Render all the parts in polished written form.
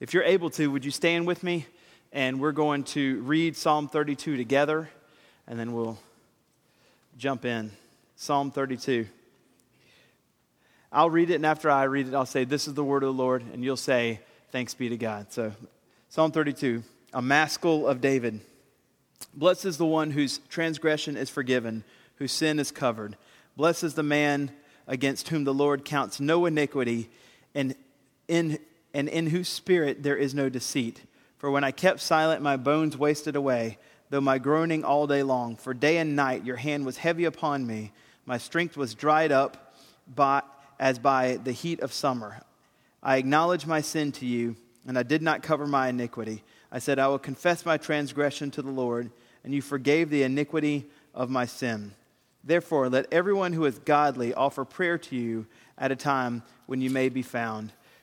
If you're able to, would you stand with me? And we're going to read Psalm 32 together, and then we'll jump in. Psalm 32. I'll read it, and after I read it, I'll say, this is the word of the Lord, and you'll say, thanks be to God. So, Psalm 32, a maskil of David. Blessed is the one whose transgression is forgiven, whose sin is covered. Blessed is the man against whom the Lord counts no iniquity, and in whose spirit there is no deceit. For when I kept silent, my bones wasted away, though my groaning all day long. For day and night your hand was heavy upon me. My strength was dried up as by the heat of summer. I acknowledged my sin to you, and I did not cover my iniquity. I said, I will confess my transgression to the Lord, and you forgave the iniquity of my sin. Therefore, let everyone who is godly offer prayer to you at a time when you may be found.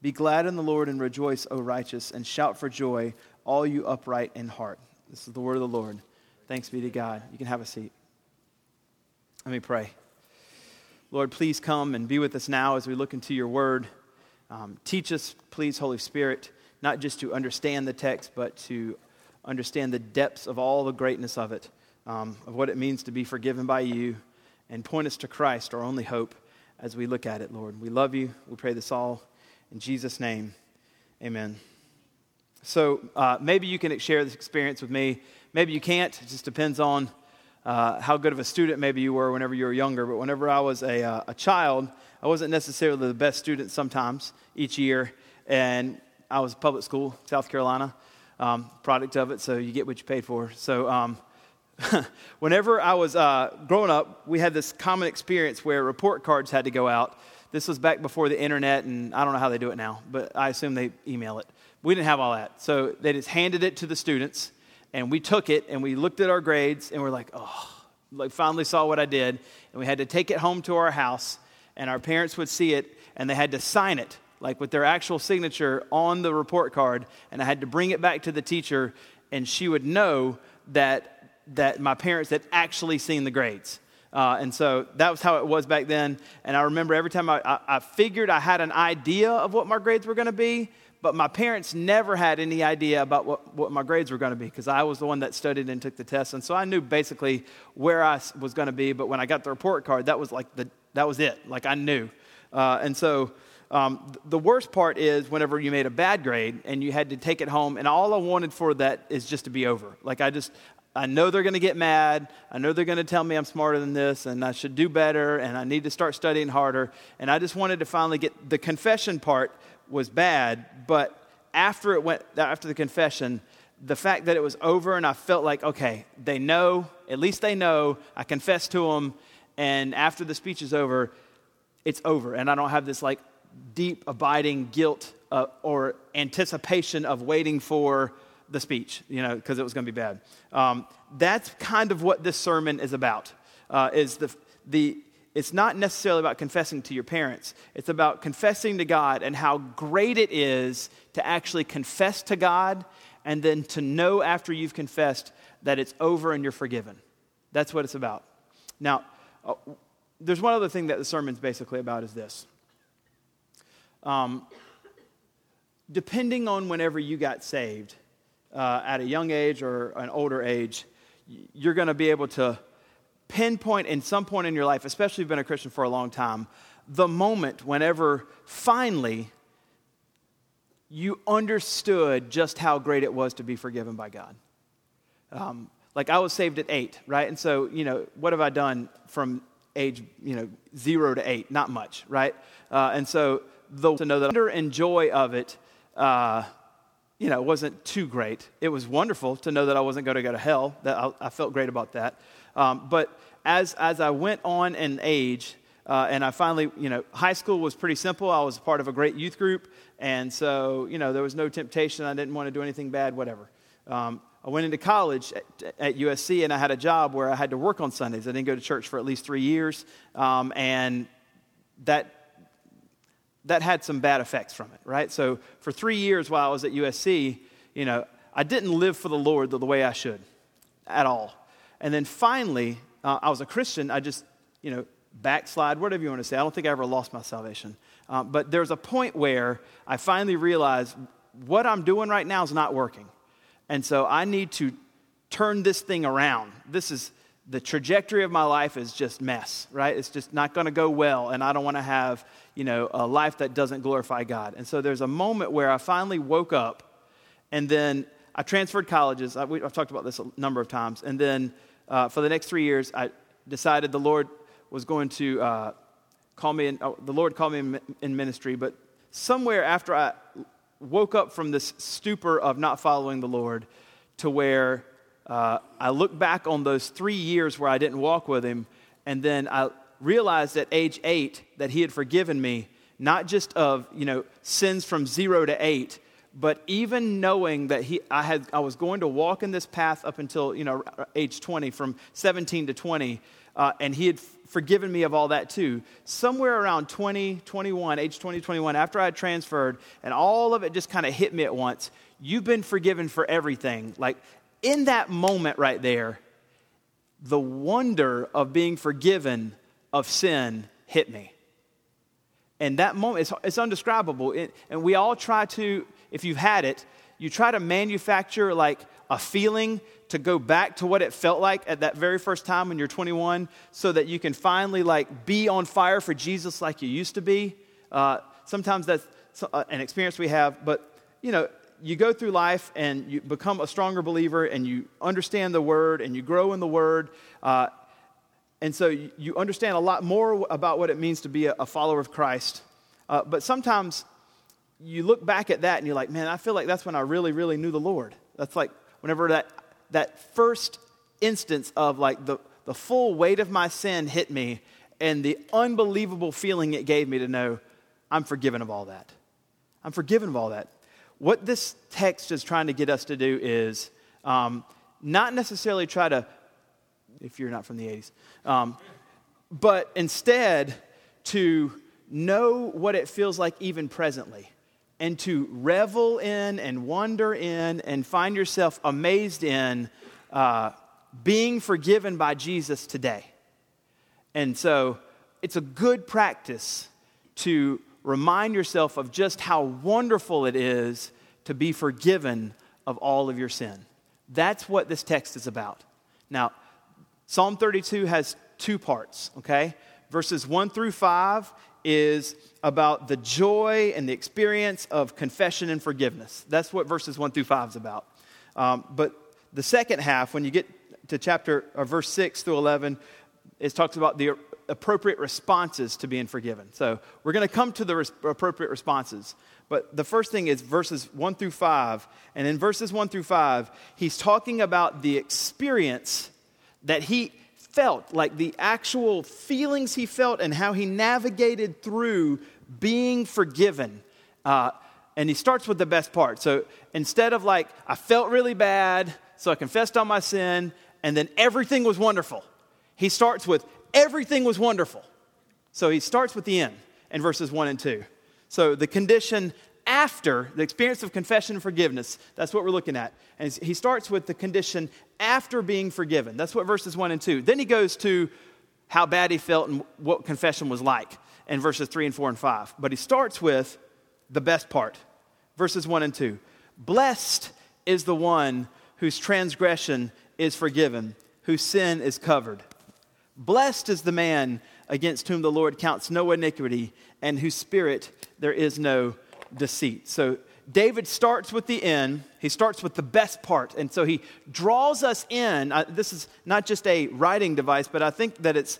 Be glad in the Lord and rejoice, O righteous, and shout for joy, all you upright in heart. This is the word of the Lord. Thanks be to God. You can have a seat. Let me pray. Lord, please come and be with us now as we look into your word. Teach us, please, Holy Spirit, not just to understand the text, but to understand the depths of all the greatness of it, of what it means to be forgiven by you, and point us to Christ, our only hope, as we look at it, Lord. We love you. We pray this all in Jesus' name. Amen. So maybe you can share this experience with me. Maybe you can't. It just depends on how good of a student maybe you were whenever you were younger. But whenever I was a child, I wasn't necessarily the best student sometimes each year. And I was public school, South Carolina, product of it. So you get what you paid for. So whenever I was growing up, we had this common experience where report cards had to go out. This was back before the internet, and I don't know how they do it now, but I assume they email it. We didn't have all that. So they just handed it to the students, and we took it, and we looked at our grades, and we're like, oh, like finally saw what I did. And we had to take it home to our house, and our parents would see it, and they had to sign it, like with their actual signature on the report card. And I had to bring it back to the teacher, and she would know that my parents had actually seen the grades. And so that was how it was back then. And I remember every time I figured I had an idea of what my grades were going to be, but my parents never had any idea about what my grades were going to be, because I was the one that studied and took the test. And so I knew basically where I was going to be. But when I got the report card, that was it. Like I knew. And so the worst part is whenever you made a bad grade and you had to take it home. And all I wanted for that is just to be over. Like I know they're going to get mad. I know they're going to tell me I'm smarter than this, and I should do better, and I need to start studying harder. And I just wanted to finally get the confession part was bad, but after the confession, the fact that it was over, and I felt like, okay, they know, at least they know, I confessed to them, and after the speech is over, it's over, and I don't have this like deep abiding guilt or anticipation of waiting for the speech, because it was going to be bad. That's kind of what this sermon is about. It's not necessarily about confessing to your parents. It's about confessing to God and how great it is to actually confess to God, and then to know after you've confessed that it's over and you're forgiven. That's what it's about. Now, there's one other thing that the sermon's basically about is this. Depending on whenever you got saved, at a young age or an older age, you're going to be able to pinpoint in some point in your life, especially if you've been a Christian for a long time, the moment whenever finally you understood just how great it was to be forgiven by God. Like I was saved at 8, right? And so, what have I done from age, 0 to 8? Not much, right? And so to know the wonder and joy of it, it wasn't too great. It was wonderful to know that I wasn't going to go to hell. That I felt great about that. But as I went on in age, and I finally, high school was pretty simple. I was part of a great youth group, and so, there was no temptation. I didn't want to do anything bad, whatever. I went into college at USC, and I had a job where I had to work on Sundays. I didn't go to church for at least 3 years, and that had some bad effects from it, right? So for 3 years while I was at USC, you know, I didn't live for the Lord the way I should at all. And then finally, I was a Christian. I just, you know, backslide, whatever you want to say. I don't think I ever lost my salvation. But there's a point where I finally realized what I'm doing right now is not working. And so I need to turn this thing around. This is the trajectory of my life is just mess, right? It's just not going to go well, and I don't want to have, you know, a life that doesn't glorify God. And so there's a moment where I finally woke up, and then I transferred colleges. I've talked about this a number of times. And then for the next 3 years, I decided the Lord was going to call me. The Lord called me in ministry, but somewhere after I woke up from this stupor of not following the Lord to where I look back on those 3 years where I didn't walk with him, and then I realized at age 8 that he had forgiven me, not just of, you know, sins from 0 to 8, but even knowing that I was going to walk in this path up until, you know, age 20, from 17 to 20, and he had forgiven me of all that too. Somewhere around 21, after I transferred, and all of it just kind of hit me at once, you've been forgiven for everything. Like, in that moment right there, the wonder of being forgiven of sin hit me. And that moment, it's undescribable. And we all try to, if you've had it, you try to manufacture like a feeling to go back to what it felt like at that very first time when you're 21, so that you can finally like be on fire for Jesus like you used to be. Sometimes that's an experience we have, but you know, you go through life and you become a stronger believer and you understand the Word and you grow in the Word. And so you understand a lot more about what it means to be a follower of Christ. But sometimes you look back at that and you're like, man, I feel like that's when I really, really knew the Lord. That's like whenever that first instance of like the full weight of my sin hit me, and the unbelievable feeling it gave me to know I'm forgiven of all that. I'm forgiven of all that. What this text is trying to get us to do is not necessarily try to, if you're not from the 80s, but instead to know what it feels like even presently, and to revel in and wonder in and find yourself amazed in being forgiven by Jesus today. And so it's a good practice to remind yourself of just how wonderful it is to be forgiven of all of your sin. That's what this text is about. Now, Psalm 32 has two parts, okay? Verses 1 through 5 is about the joy and the experience of confession and forgiveness. That's what verses 1 through 5 is about. But the second half, when you get to verse 6 through 11, it talks about the appropriate responses to being forgiven. So we're going to come to the appropriate responses. But the first thing is verses 1 through 5. And in verses 1 through 5, he's talking about the experience that he felt, like the actual feelings he felt and how he navigated through being forgiven. And he starts with the best part. So instead of like, I felt really bad, so I confessed all my sin, and then everything was wonderful. He starts with, everything was wonderful. So he starts with the end in verses 1 and 2. So the condition after the experience of confession and forgiveness, that's what we're looking at. And he starts with the condition after being forgiven. That's what verses 1 and 2. Then he goes to how bad he felt and what confession was like in verses 3 and 4 and 5. But he starts with the best part, verses 1 and 2. Blessed is the one whose transgression is forgiven, whose sin is covered. Blessed is the man against whom the Lord counts no iniquity, and whose spirit there is no deceit. So David starts with the end. He starts with the best part. And so he draws us in. This is not just a writing device, but I think it's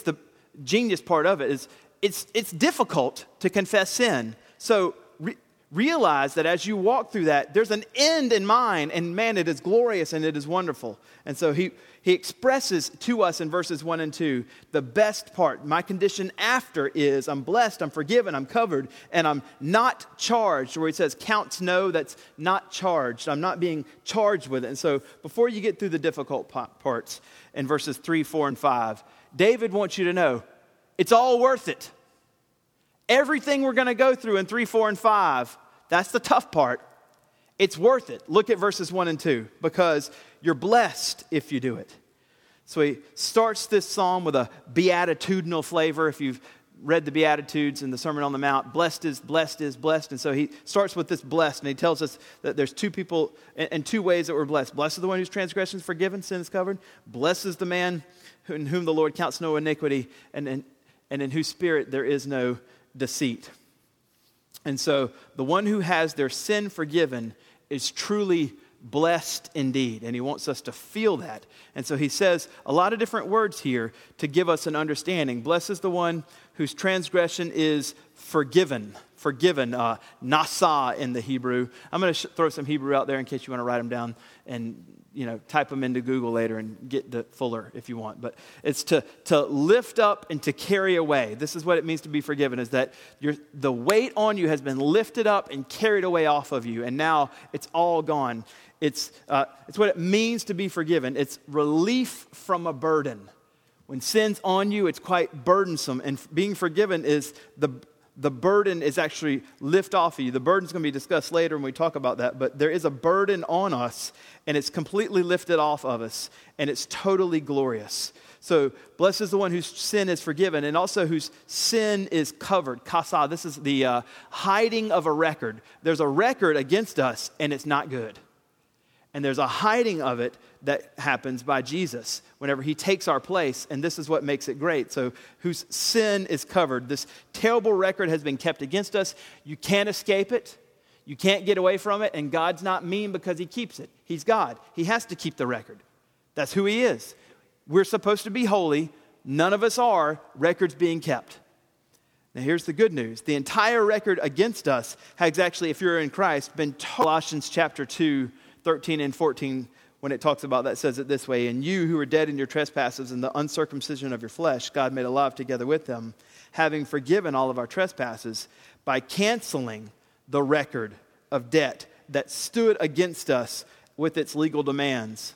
the genius part of it. It's difficult to confess sin. So re- realize that as you walk through that, there's an end in mind, and man, it is glorious and it is wonderful. And so he expresses to us in verses 1 and 2 the best part. My condition after is I'm blessed, I'm forgiven, I'm covered, and I'm not charged. Where he says counts no, that's not charged. I'm not being charged with it. And so before you get through the difficult parts in verses 3, 4, and 5, David wants you to know it's all worth it. Everything we're going to go through in 3, 4, and 5, that's the tough part. It's worth it. Look at verses 1 and 2, because you're blessed if you do it. So he starts this psalm with a beatitudinal flavor. If you've read the Beatitudes and the Sermon on the Mount, blessed is, blessed is, blessed. And so he starts with this blessed, and he tells us that there's two people and two ways that we're blessed. Blessed is the one whose transgression is forgiven, sin is covered. Blessed is the man in whom the Lord counts no iniquity, and in whose spirit there is no deceit. And so the one who has their sin forgiven is truly blessed indeed, and he wants us to feel that. And so he says a lot of different words here to give us an understanding. Blessed is the one whose transgression is forgiven. Forgiven, nasa in the Hebrew. I'm going to throw some Hebrew out there in case you want to write them down and, you know, type them into Google later and get the fuller if you want. But it's to lift up and to carry away. This is what it means to be forgiven, is that the weight on you has been lifted up and carried away off of you, and now it's all gone. It's what it means to be forgiven. It's relief from a burden. When sin's on you, it's quite burdensome, and being forgiven is the burden is actually lift off of you. The burden's going to be discussed later when we talk about that, but there is a burden on us, and it's completely lifted off of us, and it's totally glorious. So blessed is the one whose sin is forgiven, and also whose sin is covered. Kasa, this is the hiding of a record. There's a record against us, and it's not good. And there's a hiding of it that happens by Jesus whenever he takes our place, and this is what makes it great. So whose sin is covered. This terrible record has been kept against us. You can't escape it. You can't get away from it, and God's not mean because he keeps it. He's God. He has to keep the record. That's who he is. We're supposed to be holy. None of us are. Records being kept. Now here's the good news. The entire record against us has actually, if you're in Christ, been taught. Colossians chapter 2, 13 and 14, when it talks about that, says it this way: and you who were dead in your trespasses and the uncircumcision of your flesh, God made alive together with them, having forgiven all of our trespasses by canceling the record of debt that stood against us with its legal demands.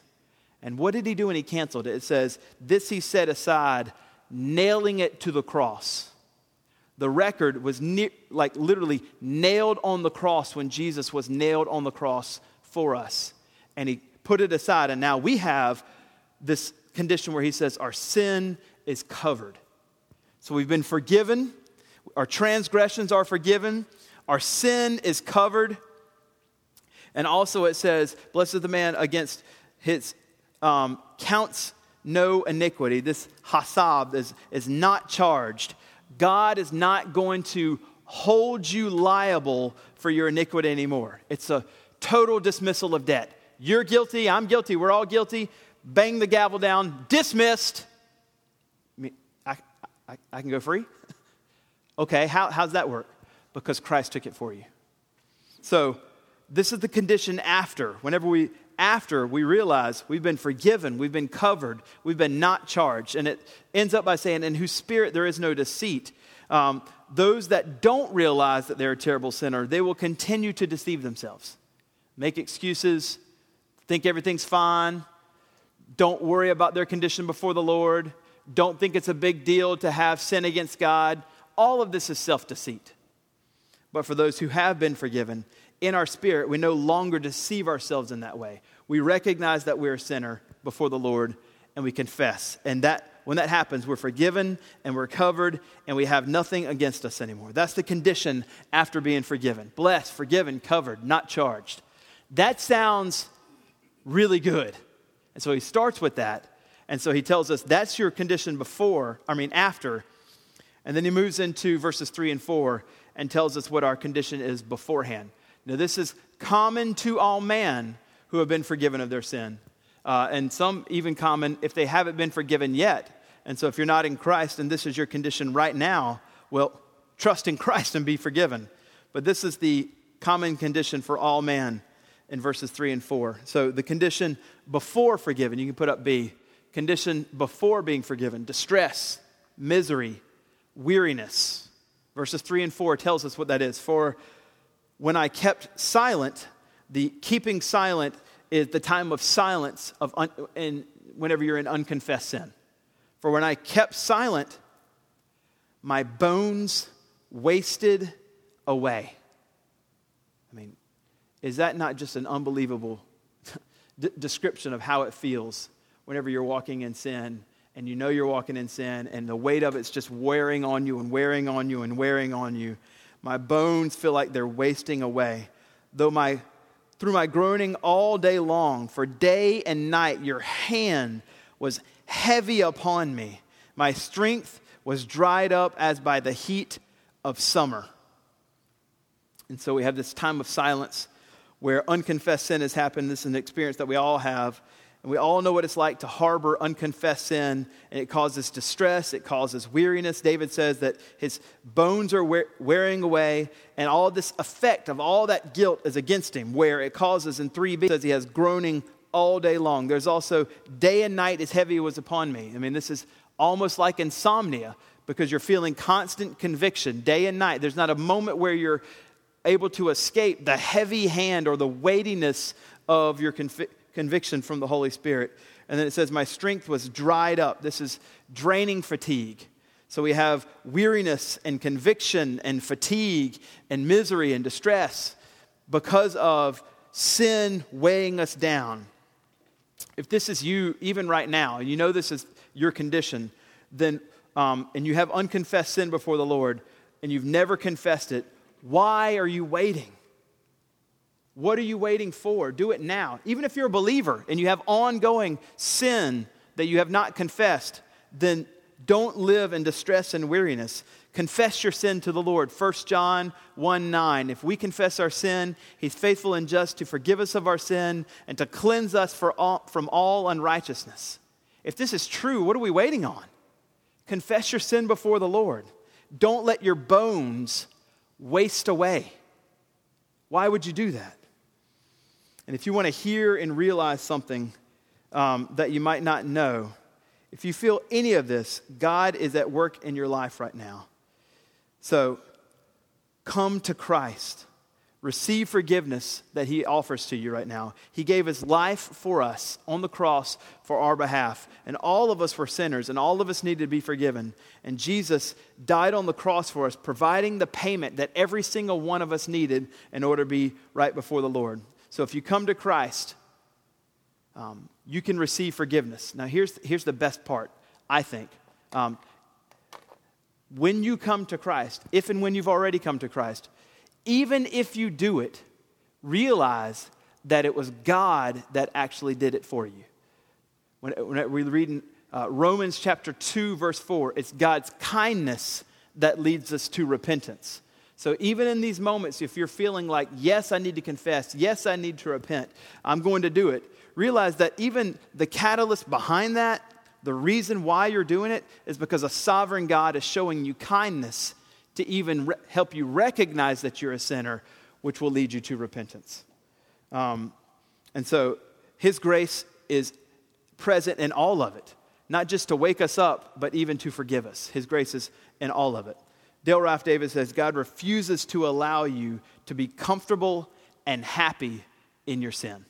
And what did he do when he canceled it? It says, this he set aside, nailing it to the cross. The record was literally nailed on the cross when Jesus was nailed on the cross for us, and he put it aside, and now we have this condition where he says our sin is covered. So we've been forgiven, our transgressions are forgiven, our sin is covered, and also it says, blessed is the man against his counts no iniquity. This hasab is not charged. God is not going to hold you liable for your iniquity anymore. It's a total dismissal of debt. You're guilty, I'm guilty, we're all guilty. Bang the gavel down, dismissed. I mean, I can go free? Okay, how's that work? Because Christ took it for you. So this is the condition after. After we realize we've been forgiven, we've been covered, we've been not charged. And it ends up by saying, in whose spirit there is no deceit. Those that don't realize that they're a terrible sinner, they will continue to deceive themselves. Make excuses, think everything's fine, don't worry about their condition before the Lord, don't think it's a big deal to have sin against God. All of this is self-deceit. But for those who have been forgiven, in our spirit, we no longer deceive ourselves in that way. We recognize that we're a sinner before the Lord, and we confess. And that when that happens, we're forgiven, and we're covered, and we have nothing against us anymore. That's the condition after being forgiven. Blessed, forgiven, covered, not charged. That sounds really good. And so he starts with that. And so he tells us that's your condition after. And then he moves into verses 3 and 4 and tells us what our condition is beforehand. Now this is common to all man who have been forgiven of their sin. And some even common if they haven't been forgiven yet. And so if you're not in Christ and this is your condition right now, well, trust in Christ and be forgiven. But this is the common condition for all man in verses 3 and 4. So the condition before forgiven, you can put up B, condition before being forgiven, distress, misery, weariness. Verses 3 and 4 tells us what that is. For when I kept silent, the keeping silent is the time of silence of whenever you're in unconfessed sin. For when I kept silent, my bones wasted away. I mean, is that not just an unbelievable description of how it feels whenever you're walking in sin and you know you're walking in sin and the weight of it's just wearing on you and wearing on you and wearing on you? My bones feel like they're wasting away. Through my groaning all day long, for day and night your hand was heavy upon me. My strength was dried up as by the heat of summer. And so we have this time of silence where unconfessed sin has happened. This is an experience that we all have. And we all know what it's like to harbor unconfessed sin. And it causes distress. It causes weariness. David says that his bones are wearing away. And all this effect of all that guilt is against him. Where it causes in 3b, it says he has groaning all day long. There's also day and night as heavy was upon me. I mean, this is almost like insomnia, because you're feeling constant conviction day and night. There's not a moment where you're able to escape the heavy hand or the weightiness of your conviction from the Holy Spirit. And then it says, my strength was dried up. This is draining fatigue. So we have weariness and conviction and fatigue and misery and distress because of sin weighing us down. If this is you, even right now, and you know this is your condition, then and you have unconfessed sin before the Lord, and you've never confessed it, why are you waiting? What are you waiting for? Do it now. Even if you're a believer and you have ongoing sin that you have not confessed, then don't live in distress and weariness. Confess your sin to the Lord. 1 John 1:9. If we confess our sin, he's faithful and just to forgive us of our sin and to cleanse us from all unrighteousness. If this is true, what are we waiting on? Confess your sin before the Lord. Don't let your bones waste away. Why would you do that? And if you want to hear and realize something that you might not know, if you feel any of this, God is at work in your life right now. So come to Christ. Receive forgiveness that he offers to you right now. He gave his life for us on the cross for our behalf. And all of us were sinners, and all of us needed to be forgiven. And Jesus died on the cross for us, providing the payment that every single one of us needed in order to be right before the Lord. So if you come to Christ, you can receive forgiveness. Now here's the best part, I think. When you come to Christ, if and when you've already come to Christ, even if you do it, realize that it was God that actually did it for you. When we read in Romans chapter 2, verse 4, it's God's kindness that leads us to repentance. So even in these moments, if you're feeling like, yes, I need to confess, yes, I need to repent, I'm going to do it, realize that even the catalyst behind that, the reason why you're doing it, is because a sovereign God is showing you kindness to even help you recognize that you're a sinner, which will lead you to repentance. And so his grace is present in all of it, not just to wake us up, but even to forgive us. His grace is in all of it. Dale Ralph Davis says, God refuses to allow you to be comfortable and happy in your sin.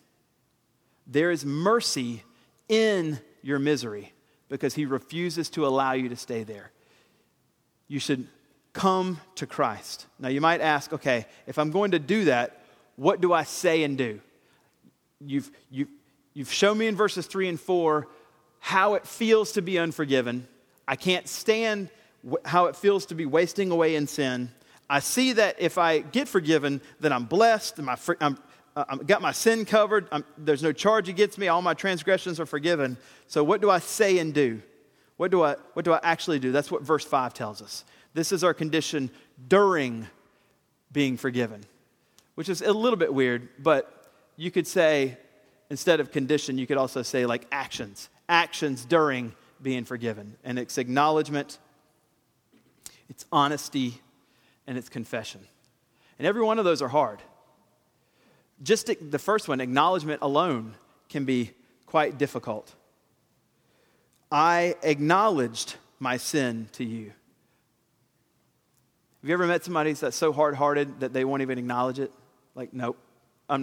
There is mercy in your misery because he refuses to allow you to stay there. You should come to Christ. Now you might ask, okay, if I'm going to do that, what do I say and do? You've shown me in verses 3 and 4 how it feels to be unforgiven. I can't stand how it feels to be wasting away in sin. I see that if I get forgiven, then I'm blessed, and I've got my sin covered. There's no charge against me. All my transgressions are forgiven. So what do I say and do? What do I actually do? That's what verse 5 tells us. This is our condition during being forgiven, which is a little bit weird, but you could say, instead of condition, you could also say like actions. Actions during being forgiven. And it's acknowledgement, it's honesty, and it's confession. And every one of those are hard. Just the first one, acknowledgement alone, can be quite difficult. I acknowledged my sin to you. Have you ever met somebody that's so hard-hearted that they won't even acknowledge it? Like, nope, I've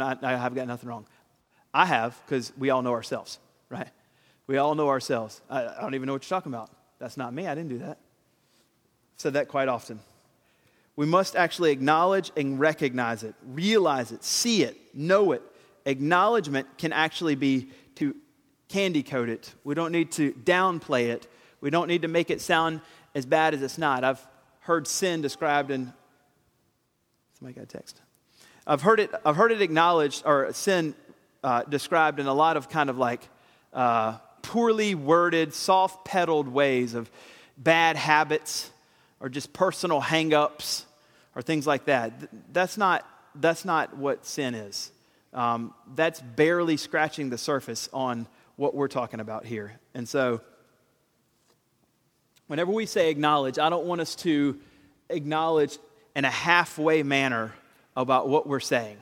got nothing wrong. I have, because we all know ourselves, right? We all know ourselves. I don't even know what you're talking about. That's not me. I didn't do that. I've said that quite often. We must actually acknowledge and recognize it, realize it, see it, know it. Acknowledgement can actually be to candy coat it. We don't need to downplay it. We don't need to make it sound as bad as it's not. I've heard sin described in somebody got a text. I've heard it acknowledged, or sin described in a lot of kind of like poorly worded, soft-pedaled ways of bad habits or just personal hang-ups or things like that. That's not what sin is. That's barely scratching the surface on what we're talking about here. And so whenever we say acknowledge, I don't want us to acknowledge in a halfway manner about what we're saying.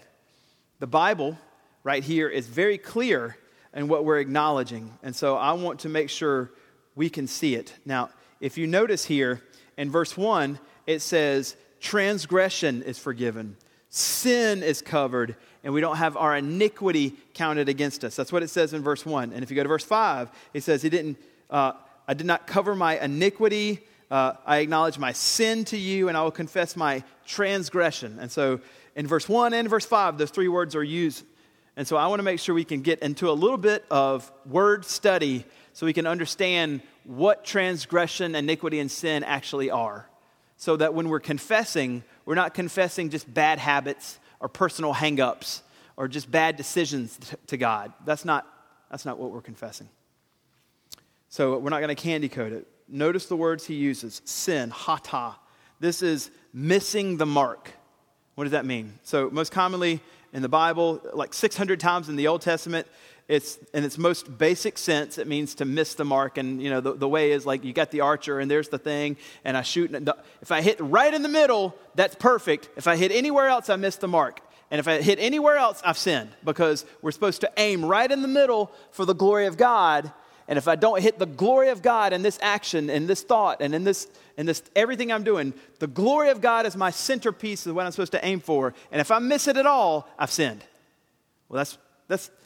The Bible right here is very clear in what we're acknowledging. And so I want to make sure we can see it. Now, if you notice here in verse 1, it says transgression is forgiven. Sin is covered, and we don't have our iniquity counted against us. That's what it says in verse 1. And if you go to verse 5, it says I did not cover my iniquity. I acknowledge my sin to you, and I will confess my transgression. And so in verse 1 and verse 5, those three words are used. And so I want to make sure we can get into a little bit of word study so we can understand what transgression, iniquity, and sin actually are. So that when we're confessing, we're not confessing just bad habits or personal hang-ups or just bad decisions to God. That's not what we're confessing. So we're not going to candy coat it. Notice the words he uses. Sin, hata. This is missing the mark. What does that mean? So most commonly in the Bible, like 600 times in the Old Testament, it's in its most basic sense, it means to miss the mark. And, you know, the way is like you got the archer and there's the thing and I shoot. And if I hit right in the middle, that's perfect. If I hit anywhere else, I missed the mark. And if I hit anywhere else, I've sinned, because we're supposed to aim right in the middle for the glory of God. And if I don't hit the glory of God in this action, in this thought, and in this everything I'm doing, the glory of God is my centerpiece, is what I'm supposed to aim for. And if I miss it at all, I've sinned. Well,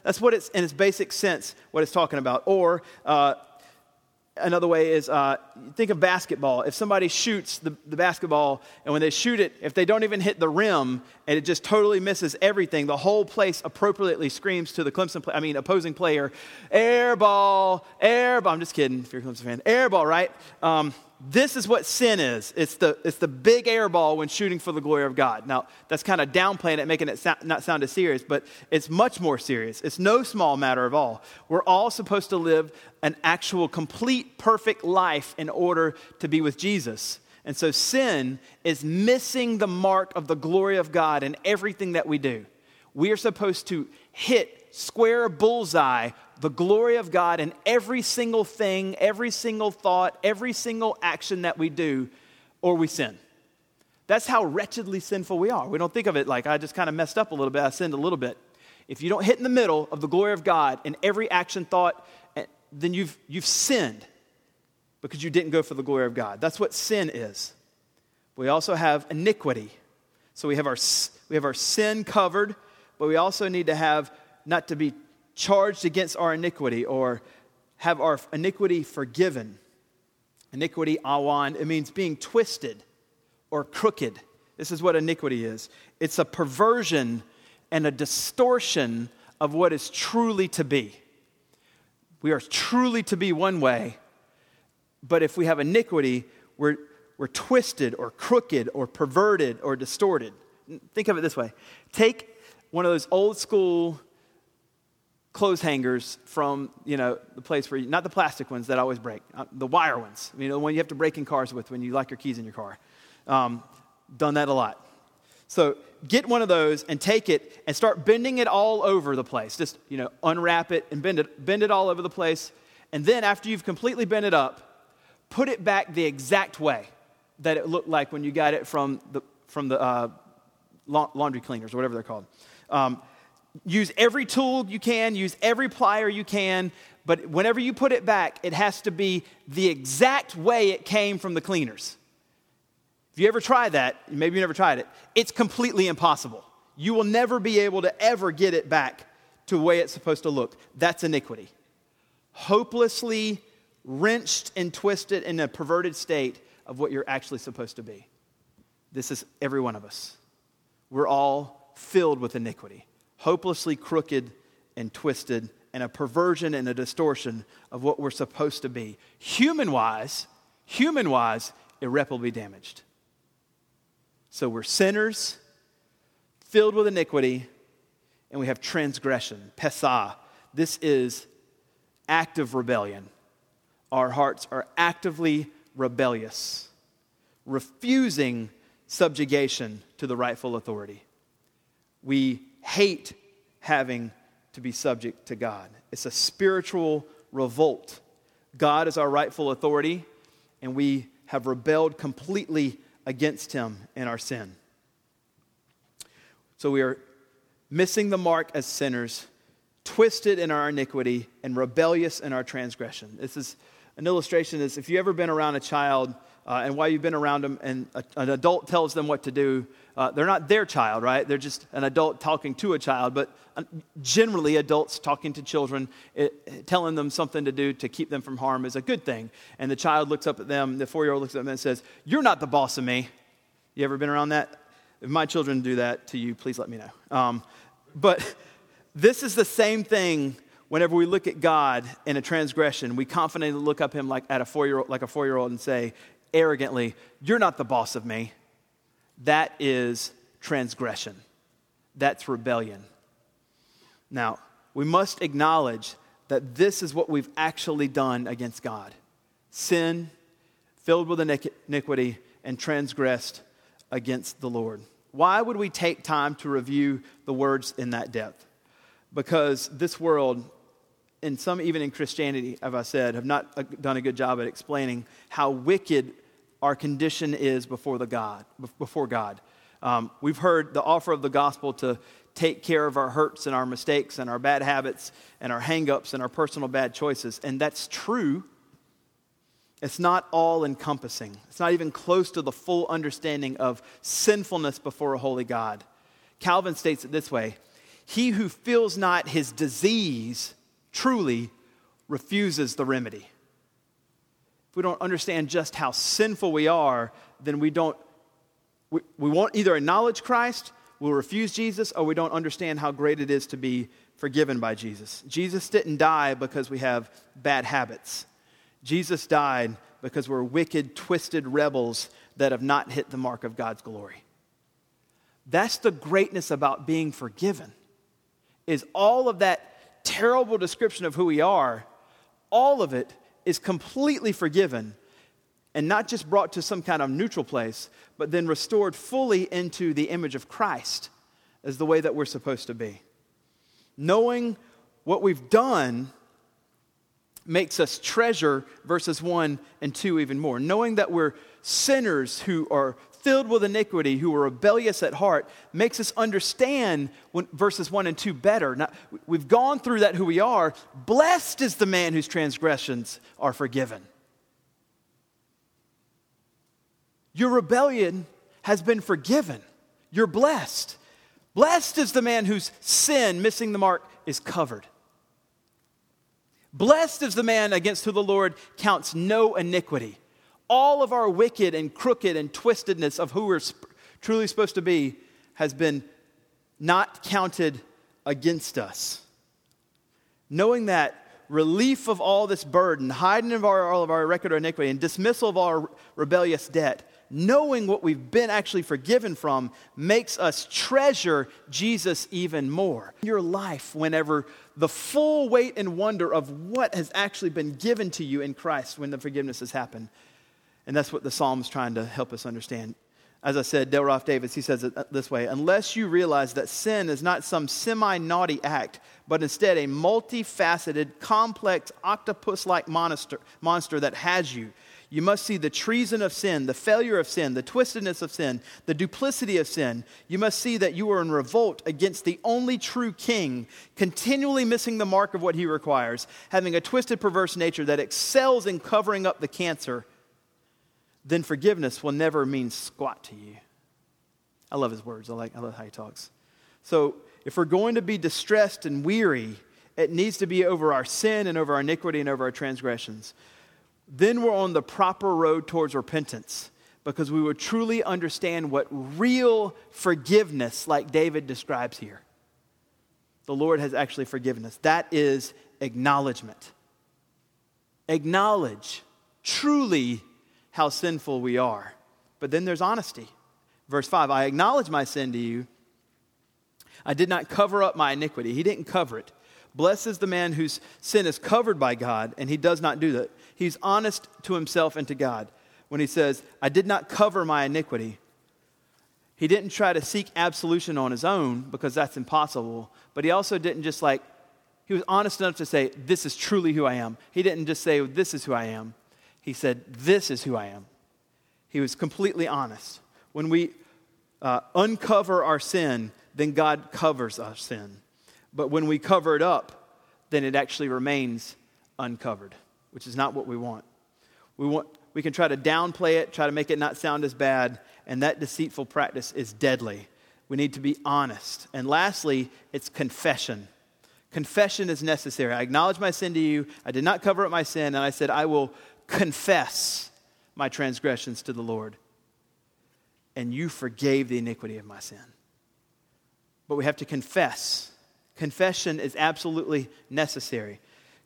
that's what it's in its basic sense what it's talking about. Or another way is think of basketball. If somebody shoots the basketball, and when they shoot it, if they don't even hit the rim and it just totally misses everything, the whole place appropriately screams to the opposing player, air ball, air ball. I'm just kidding if you're a Clemson fan. Air ball, right? This is what sin is. It's the big air ball when shooting for the glory of God. Now, that's kind of downplaying it, making it not sound as serious, but it's much more serious. It's no small matter at all. We're all supposed to live an actual, complete, perfect life in order to be with Jesus. And so sin is missing the mark of the glory of God in everything that we do. We are supposed to hit square bullseye the glory of God in every single thing, every single thought, every single action that we do, or we sin. That's how wretchedly sinful we are. We don't think of it like, I just kind of messed up a little bit, I sinned a little bit. If you don't hit in the middle of the glory of God in every action, thought, then you've sinned, because you didn't go for the glory of God. That's what sin is. We also have iniquity. So we have our sin covered, but we also need to have, not to be charged against our iniquity, or have our iniquity forgiven. Iniquity, awan, it means being twisted or crooked. This is what iniquity is. It's a perversion and a distortion of what is truly to be. We are truly to be one way, but if we have iniquity, we're twisted or crooked or perverted or distorted. Think of it this way. Take one of those old school clothes hangers from, the place where not the plastic ones that always break, the wire ones, the one you have to break in cars with when you lock your keys in your car. Done that a lot. So get one of those and take it and start bending it all over the place. Just, unwrap it and bend it all over the place. And then after you've completely bent it up, put it back the exact way that it looked like when you got it from the laundry cleaners or whatever they're called. Use every tool you can, use every plier you can, but whenever you put it back, it has to be the exact way it came from the cleaners. If you ever try that, maybe you never tried it, it's completely impossible. You will never be able to ever get it back to the way it's supposed to look. That's iniquity. Hopelessly wrenched and twisted in a perverted state of what you're actually supposed to be. This is every one of us. We're all filled with iniquity. Hopelessly crooked and twisted and a perversion and a distortion of what we're supposed to be. Human-wise, irreparably damaged. So we're sinners, filled with iniquity, and we have transgression, pesah. This is active rebellion. Our hearts are actively rebellious, refusing subjugation to the rightful authority. We hate having to be subject to God. It's a spiritual revolt. God is our rightful authority, and we have rebelled completely against him in our sin. So we are missing the mark as sinners, twisted in our iniquity, and rebellious in our transgression. This is an illustration is if you've ever been around a child, and while you've been around them and an adult tells them what to do, they're not their child, right? They're just an adult talking to a child, but generally adults talking to children, telling them something to do to keep them from harm is a good thing. And the child looks up at them, the 4-year-old looks up at them and says, "You're not the boss of me." You ever been around that? If my children do that to you, please let me know. But this is the same thing. Whenever we look at God in a transgression, we confidently look up him like a four-year-old and say arrogantly, "You're not the boss of me." That is transgression. That's rebellion. Now, we must acknowledge that this is what we've actually done against God. Sin, filled with iniquity, and transgressed against the Lord. Why would we take time to review the words in that depth? Because this world, and some even in Christianity, as I said, have not done a good job at explaining how wicked our condition is before God. We've heard the offer of the gospel to take care of our hurts and our mistakes and our bad habits and our hang-ups and our personal bad choices. And that's true. It's not all-encompassing. It's not even close to the full understanding of sinfulness before a holy God. Calvin states it this way: "He who feels not his disease truly refuses the remedy." If we don't understand just how sinful we are, then we won't either acknowledge Christ, we'll refuse Jesus, or we don't understand how great it is to be forgiven by Jesus. Jesus didn't die because we have bad habits. Jesus died because we're wicked, twisted rebels that have not hit the mark of God's glory. That's the greatness about being forgiven. Is all of that terrible description of who we are, all of it is completely forgiven and not just brought to some kind of neutral place, but then restored fully into the image of Christ as the way that we're supposed to be. Knowing what we've done makes us treasure verses 1 and 2 even more. Knowing that we're sinners who are filled with iniquity, who are rebellious at heart, makes us understand verses 1 and 2 better. Now, we've gone through that who we are. Blessed is the man whose transgressions are forgiven. Your rebellion has been forgiven. You're blessed. Blessed is the man whose sin, missing the mark, is covered. Blessed is the man against whom the Lord counts no iniquity. All of our wicked and crooked and twistedness of who we're truly supposed to be has been not counted against us. Knowing that, relief of all this burden, hiding of all of our record of iniquity, and dismissal of our rebellious debt, knowing what we've been actually forgiven from, makes us treasure Jesus even more. Your life, whenever the full weight and wonder of what has actually been given to you in Christ when the forgiveness has happened. And that's what the psalm is trying to help us understand. As I said, Dale Ralph Davis, he says it this way: "Unless you realize that sin is not some semi-naughty act, but instead a multifaceted, complex, octopus-like monster that has you, You must see the treason of sin, the failure of sin, the twistedness of sin, the duplicity of sin. You must see that you are in revolt against the only true king, continually missing the mark of what he requires, having a twisted, perverse nature that excels in covering up the cancer. Then forgiveness will never mean squat to you. I love his words. I love how he talks. So if we're going to be distressed and weary, it needs to be over our sin and over our iniquity and over our transgressions. Then we're on the proper road towards repentance, because we will truly understand what real forgiveness, like David describes here. The Lord has actually forgiven us. That is acknowledgement. Acknowledge truly how sinful we are. But then there's honesty. Verse 5, I acknowledge my sin to you. I did not cover up my iniquity. He didn't cover it. Blessed is the man whose sin is covered by God, and he does not do that. He's honest to himself and to God when he says, I did not cover my iniquity. He didn't try to seek absolution on his own, because that's impossible. But he also didn't just he was honest enough to say, this is truly who I am. He didn't just say, this is who I am. He said, this is who I am. He was completely honest. When we uncover our sin, then God covers our sin. But when we cover it up, then it actually remains uncovered, which is not what we want. We can try to downplay it, try to make it not sound as bad, and that deceitful practice is deadly. We need to be honest. And lastly, it's confession. Confession is necessary. I acknowledge my sin to you. I did not cover up my sin, and I said, I will confess my transgressions to the Lord. And you forgave the iniquity of my sin. But we have to confess. Confession is absolutely necessary.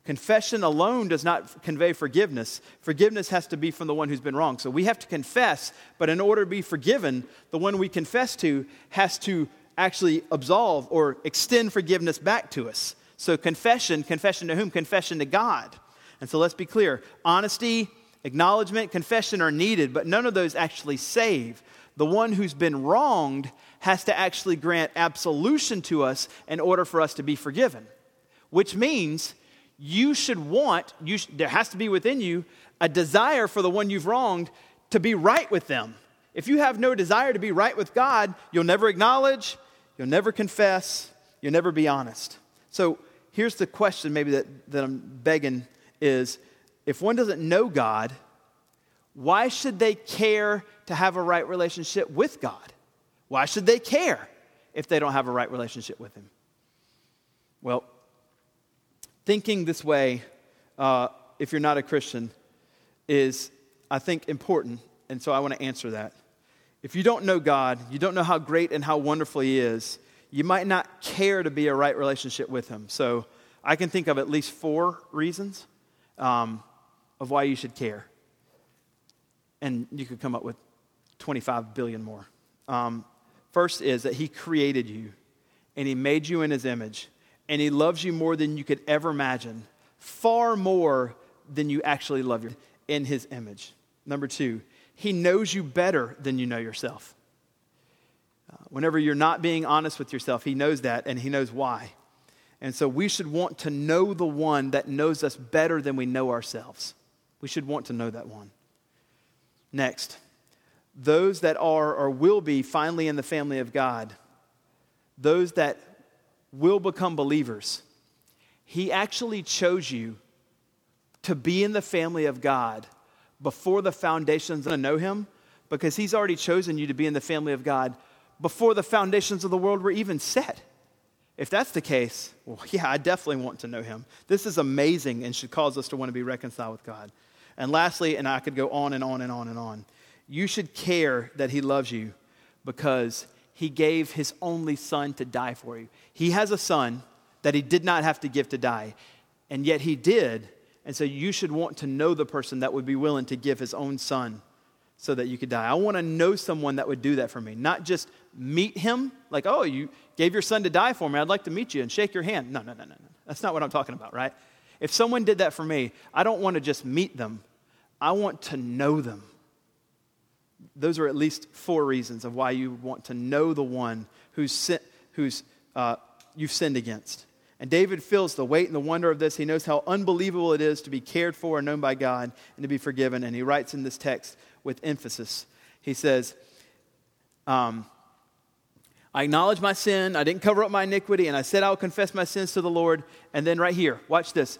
Confession alone does not convey forgiveness. Forgiveness has to be from the one who's been wrong. So we have to confess, but in order to be forgiven, the one we confess to has to actually absolve or extend forgiveness back to us. So confession to whom? Confession to God. And so let's be clear. Honesty, acknowledgement, confession are needed, but none of those actually save. The one who's been wronged has to actually grant absolution to us in order for us to be forgiven. Which means you should want, there has to be within you a desire for the one you've wronged to be right with them. If you have no desire to be right with God, you'll never acknowledge, you'll never confess, you'll never be honest. So here's the question maybe that I'm begging is, if one doesn't know God, why should they care to have a right relationship with God? Why should they care if they don't have a right relationship with him? Well, thinking this way, if you're not a Christian, is, I think, important. And so I want to answer that. If you don't know God, you don't know how great and how wonderful he is, you might not care to be a right relationship with him. So I can think of at least 4 reasons of why you should care. And you could come up with 25 billion more. First is that he created you, and he made you in his image, and he loves you more than you could ever imagine, far more than you actually love yourself in his image. Number 2, he knows you better than you know yourself. Whenever you're not being honest with yourself, he knows that, and he knows why. And so we should want to know the one that knows us better than we know ourselves. We should want to know that one. Next, those that are or will be finally in the family of God, those that will become believers, he actually chose you to be in the family of God before the foundations of the world. Know him because he's already chosen you to be in the family of God before the foundations of the world were even set. If that's the case, well, yeah, I definitely want to know him. This is amazing and should cause us to want to be reconciled with God. And lastly, and I could go on and on and on and on, you should care that he loves you because he gave his only son to die for you. He has a son that he did not have to give to die, and yet he did. And so you should want to know the person that would be willing to give his own son so that you could die. I want to know someone that would do that for me, not just meet him like, oh, you gave your son to die for me. I'd like to meet you and shake your hand. No. That's not what I'm talking about, right? If someone did that for me, I don't want to just meet them. I want to know them. Those are at least 4 reasons of why you want to know the one who's you've sinned against. And David feels the weight and the wonder of this. He knows how unbelievable it is to be cared for and known by God and to be forgiven. And he writes in this text with emphasis. He says, I acknowledge my sin. I didn't cover up my iniquity. And I said I will confess my sins to the Lord. And then right here, watch this.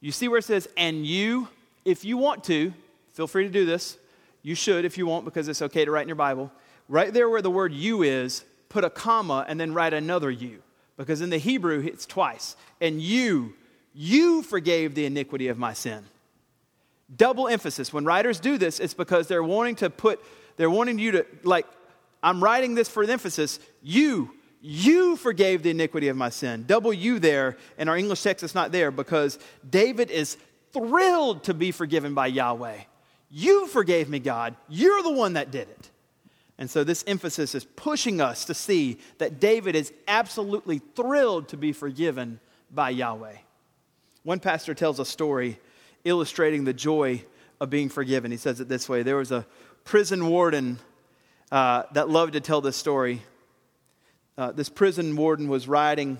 You see where it says, and you, if you want to, feel free to do this. You should if you want, because it's okay to write in your Bible. Right there where the word you is, put a comma and then write another you. Because in the Hebrew, it's twice. And you forgave the iniquity of my sin. Double emphasis. When writers do this, it's because they're wanting to put, they're wanting you to, like, I'm writing this for an emphasis. You forgave the iniquity of my sin. Double you there. In our English text, it's not there because David is thrilled to be forgiven by Yahweh. You forgave me, God. You're the one that did it. And so this emphasis is pushing us to see that David is absolutely thrilled to be forgiven by Yahweh. One pastor tells a story illustrating the joy of being forgiven. He says it this way. There was a prison warden that loved to tell this story. This prison warden was riding,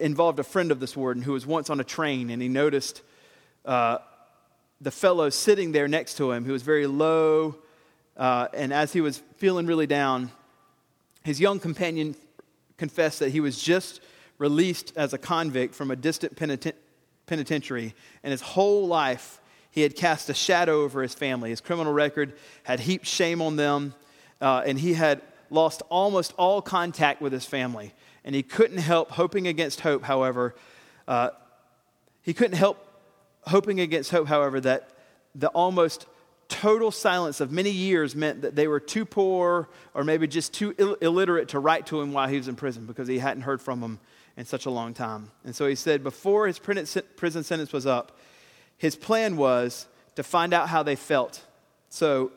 involved a friend of this warden who was once on a train, and he noticed the fellow sitting there next to him who was very low. And as he was feeling really down, his young companion confessed that he was just released as a convict from a distant penitentiary. And his whole life, he had cast a shadow over his family. His criminal record had heaped shame on them, and he had lost almost all contact with his family. And he couldn't help hoping against hope, however. That the almost total silence of many years meant that they were too poor or maybe just too illiterate to write to him while he was in prison because he hadn't heard from him in such a long time. And so he said before his prison sentence was up, his plan was to find out how they felt. So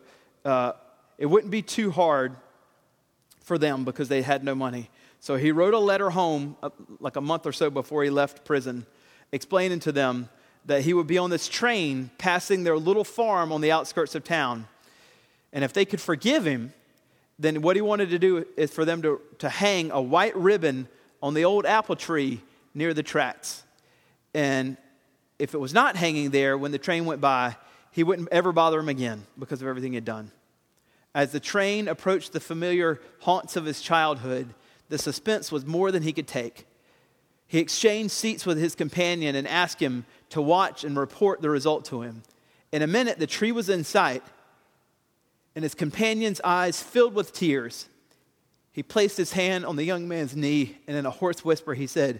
it wouldn't be too hard for them because they had no money. So he wrote a letter home like a month or so before he left prison, explaining to them that he would be on this train passing their little farm on the outskirts of town. And if they could forgive him, then what he wanted to do is for them to hang a white ribbon on the old apple tree near the tracks. And if it was not hanging there, when the train went by, he wouldn't ever bother him again because of everything he'd done. As the train approached the familiar haunts of his childhood, the suspense was more than he could take. He exchanged seats with his companion and asked him to watch and report the result to him. In a minute, the tree was in sight, and his companion's eyes filled with tears. He placed his hand on the young man's knee, and in a hoarse whisper, he said,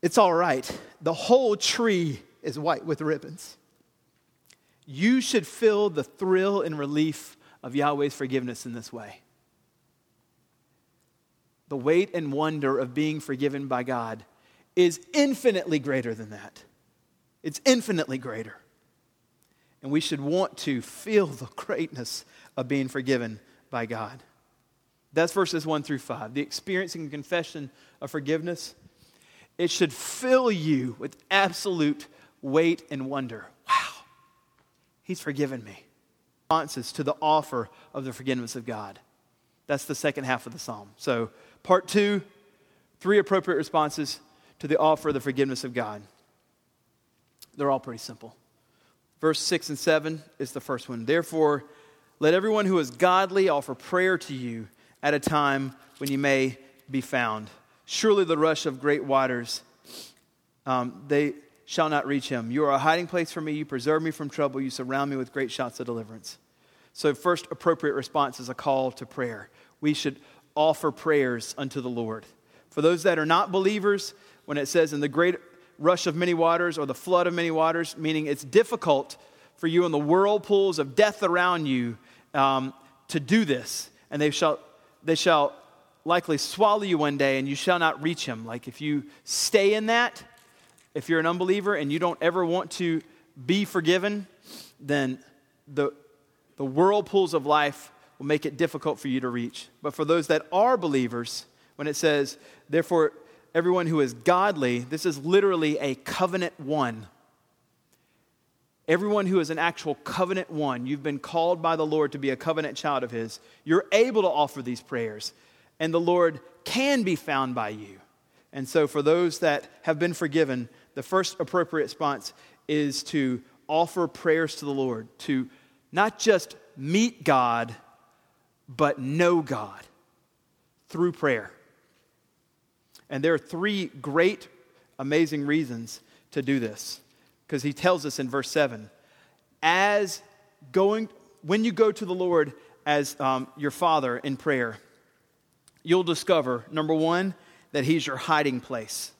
"It's all right. The whole tree is white with ribbons." You should feel the thrill and relief of Yahweh's forgiveness in this way. The weight and wonder of being forgiven by God is infinitely greater than that. It's infinitely greater. And we should want to feel the greatness of being forgiven by God. That's verses 1-5. The experiencing and confession of forgiveness, it should fill you with absolute weight and wonder. Wow, he's forgiven me. Responses to the offer of the forgiveness of God. That's the second half of the psalm. So part 2, 3 appropriate responses to the offer of the forgiveness of God. They're all pretty simple. Verse 6 and 7 is the first one. Therefore, let everyone who is godly offer prayer to you at a time when you may be found. Surely the rush of great waters, they shall not reach him. You are a hiding place for me. You preserve me from trouble. You surround me with great shouts of deliverance. So first appropriate response is a call to prayer. We should offer prayers unto the Lord. For those that are not believers, when it says in the great rush of many waters or the flood of many waters, meaning it's difficult for you in the whirlpools of death around you to do this. And they shall likely swallow you one day and you shall not reach him. Like if you stay in that, if you're an unbeliever and you don't ever want to be forgiven, then the whirlpools of life will make it difficult for you to reach. But for those that are believers, when it says, therefore, everyone who is godly, this is literally a covenant one. Everyone who is an actual covenant one, you've been called by the Lord to be a covenant child of his. You're able to offer these prayers, and the Lord can be found by you. And so for those that have been forgiven, the first appropriate response is to offer prayers to the Lord, to not just meet God, but know God through prayer. And there are three great, amazing reasons to do this, because he tells us in verse 7, when you go to the Lord as your Father in prayer, you'll discover, number one, that he's your hiding place.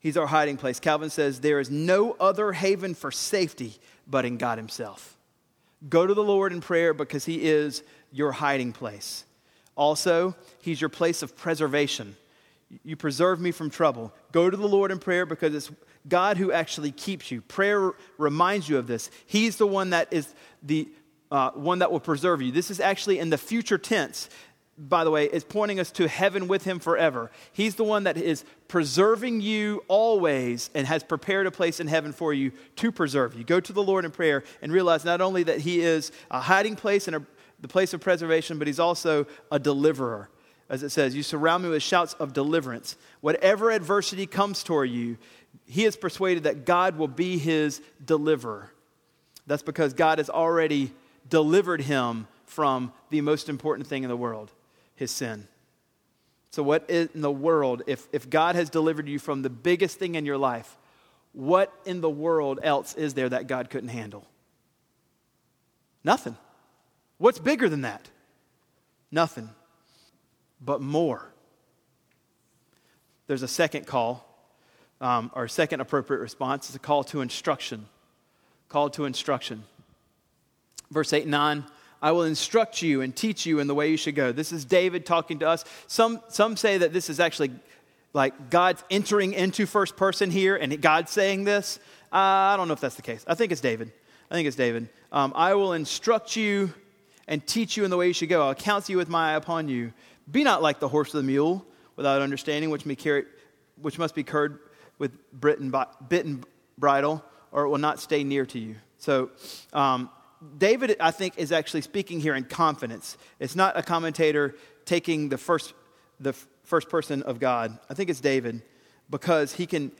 He's our hiding place. Calvin says, there is no other haven for safety but in God himself. Go to the Lord in prayer because he is your hiding place. Also, he's your place of preservation. You preserve me from trouble. Go to the Lord in prayer because it's God who actually keeps you. Prayer reminds you of this. He's the one that is the one that will preserve you. This is actually in the future tense. By the way, it's pointing us to heaven with him forever. He's the one that is preserving you always and has prepared a place in heaven for you to preserve you. Go to the Lord in prayer and realize not only that he is a hiding place and the place of preservation, but he's also a deliverer. As it says, you surround me with shouts of deliverance. Whatever adversity comes toward you, he is persuaded that God will be his deliverer. That's because God has already delivered him from the most important thing in the world, his sin. So what in the world, if God has delivered you from the biggest thing in your life, what in the world else is there that God couldn't handle? Nothing. What's bigger than that? Nothing. But more. There's a second call, or second appropriate response. It's a call to instruction. Call to instruction. Verse 8 and 9, I will instruct you and teach you in the way you should go. This is David talking to us. Some say that this is actually like God's entering into first person here and God's saying this. I don't know if that's the case. I think it's David. I will instruct you and teach you in the way you should go. I'll counsel you with my eye upon you. Be not like the horse or the mule, without understanding, which must be curbed with bit and bridle, or it will not stay near to you. So David, I think, is actually speaking here in confidence. It's not a commentator taking the first person of God. I think it's David, because he can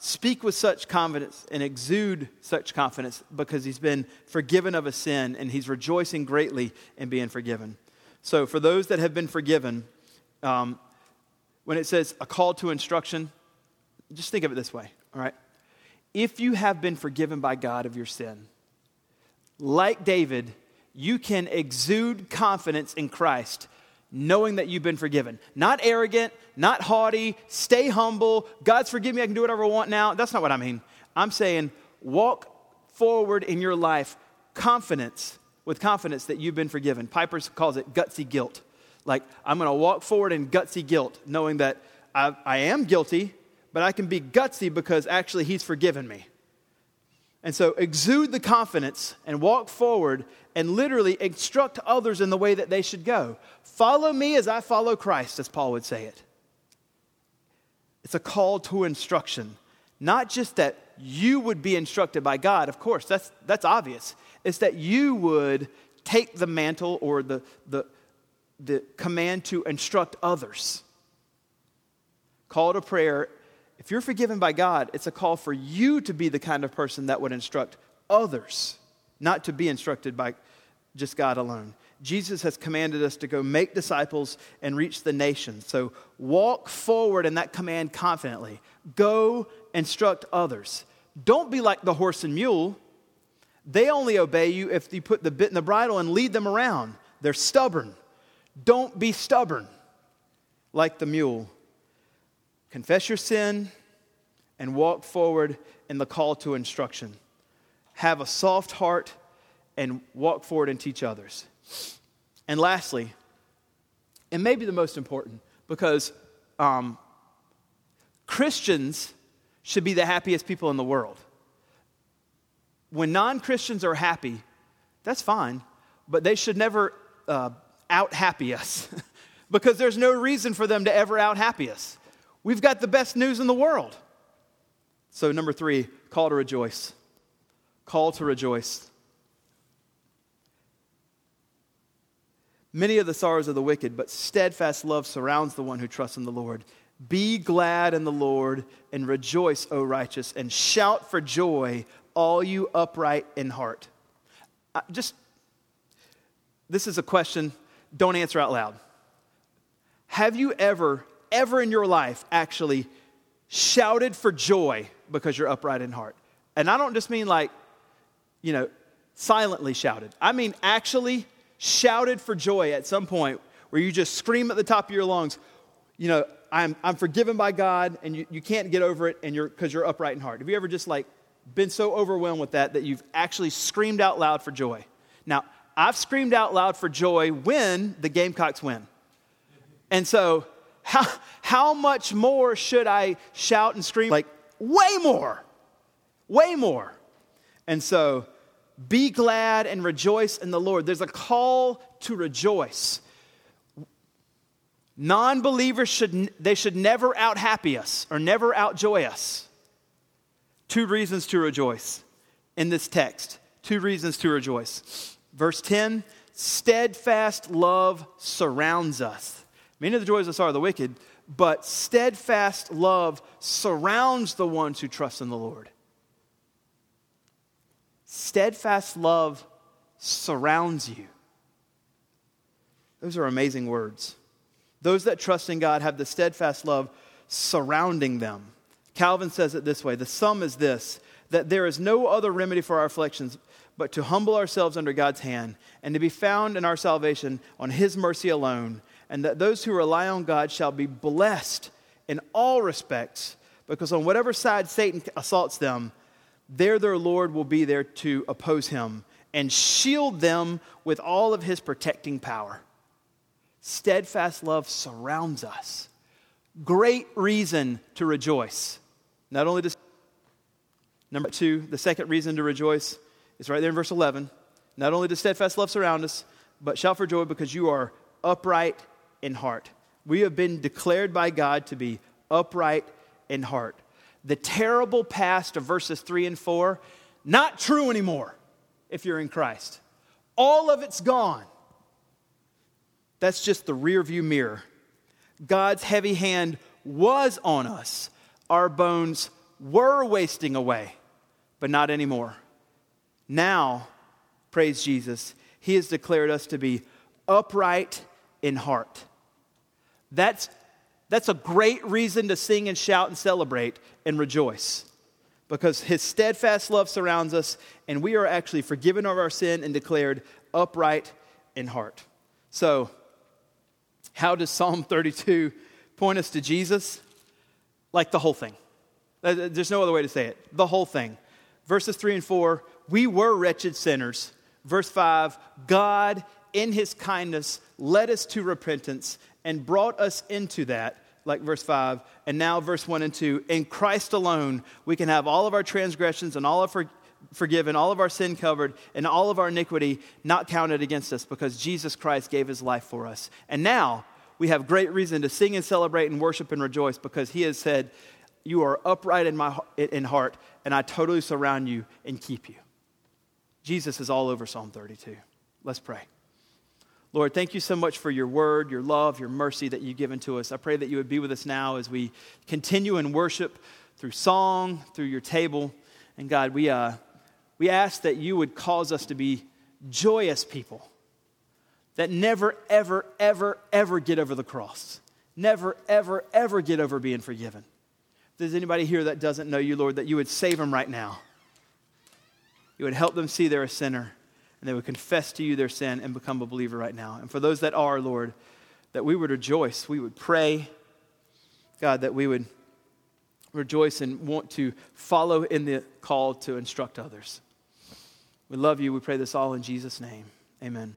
speak with such confidence and exude such confidence because he's been forgiven of a sin and he's rejoicing greatly in being forgiven. So for those that have been forgiven, when it says a call to instruction, just think of it this way, all right? If you have been forgiven by God of your sin, like David, you can exude confidence in Christ, knowing that you've been forgiven. Not arrogant, not haughty, stay humble. God's forgiven me, I can do whatever I want now. That's not what I mean. I'm saying walk forward in your life with confidence that you've been forgiven. Piper calls it gutsy guilt. Like, I'm going to walk forward in gutsy guilt, knowing that I am guilty, but I can be gutsy because actually he's forgiven me. And so exude the confidence and walk forward and literally instruct others in the way that they should go. Follow me as I follow Christ, as Paul would say it. It's a call to instruction. Not just that you would be instructed by God, of course, that's obvious. It's that you would take the mantle or the command to instruct others. Call to prayer. If you're forgiven by God, it's a call for you to be the kind of person that would instruct others, not to be instructed by just God alone. Jesus has commanded us to go make disciples and reach the nations. So walk forward in that command confidently. Go instruct others. Don't be like the horse and mule. They only obey you if you put the bit and the bridle and lead them around. They're stubborn. Don't be stubborn like the mule. Confess your sin and walk forward in the call to instruction. Have a soft heart and walk forward and teach others. And lastly, and maybe the most important, because Christians should be the happiest people in the world. When non-Christians are happy, that's fine, but they should never out-happy us because there's no reason for them to ever out-happy us. We've got the best news in the world. So number 3, call to rejoice. Call to rejoice. Many are the sorrows of the wicked, but steadfast love surrounds the one who trusts in the Lord. Be glad in the Lord and rejoice, O righteous, and shout for joy, all you upright in heart. This is a question, don't answer out loud. Have you ever in your life actually shouted for joy because you're upright in heart? And I don't just mean like, silently shouted. I mean actually shouted for joy at some point where you just scream at the top of your lungs, I'm forgiven by God, and you can't get over it because you're upright in heart. Have you ever just been so overwhelmed with that you've actually screamed out loud for joy? Now, I've screamed out loud for joy when the Gamecocks win. And so how much more should I shout and scream? Way more. And so be glad and rejoice in the Lord. There's a call to rejoice. Non-believers, should never out-happy us or never out-joy us. Two reasons to rejoice in this text. Two reasons to rejoice. Verse 10, steadfast love surrounds us. Many of the joys of us are the wicked, but steadfast love surrounds the ones who trust in the Lord. Steadfast love surrounds you. Those are amazing words. Those that trust in God have the steadfast love surrounding them. Calvin says it this way, the sum is this, that there is no other remedy for our afflictions but to humble ourselves under God's hand and to be found in our salvation on his mercy alone, and that those who rely on God shall be blessed in all respects, because on whatever side Satan assaults them, there their Lord will be there to oppose him and shield them with all of his protecting power. Steadfast love surrounds us. Great reason to rejoice. Not only does... Number two, the second reason to rejoice is right there in verse 11. Not only does steadfast love surround us, but shout for joy because you are upright in heart. We have been declared by God to be upright in heart. The terrible past of verses 3 and 4, not true anymore if you're in Christ. All of it's gone. That's just the rearview mirror. God's heavy hand was on us. Our bones were wasting away, but not anymore. Now, praise Jesus, he has declared us to be upright in heart. That's a great reason to sing and shout and celebrate and rejoice, because his steadfast love surrounds us and we are actually forgiven of our sin and declared upright in heart. So, how does Psalm 32 point us to Jesus? The whole thing. There's no other way to say it. The whole thing. Verses 3 and 4, we were wretched sinners. Verse 5, God in his kindness led us to repentance and brought us into that, verse 5. And now verse 1 and 2, in Christ alone we can have all of our transgressions and all of our forgiven, all of our sin covered, and all of our iniquity not counted against us, because Jesus Christ gave his life for us. And now we have great reason to sing and celebrate and worship and rejoice, because he has said, you are upright in heart, and I totally surround you and keep you. Jesus is all over Psalm 32. Let's pray. Lord, thank you so much for your word, your love, your mercy that you've given to us. I pray that you would be with us now as we continue in worship through song, through your table. And God, we ask that you would cause us to be joyous people that never, ever, ever, ever get over the cross. Never, ever, ever get over being forgiven. If there's anybody here that doesn't know you, Lord, that you would save them right now. You would help them see they're a sinner, and they would confess to you their sin and become a believer right now. And for those that are, Lord, that we would rejoice, we would pray, God, that we would rejoice and want to follow in the call to instruct others. We love you. We pray this all in Jesus' name. Amen.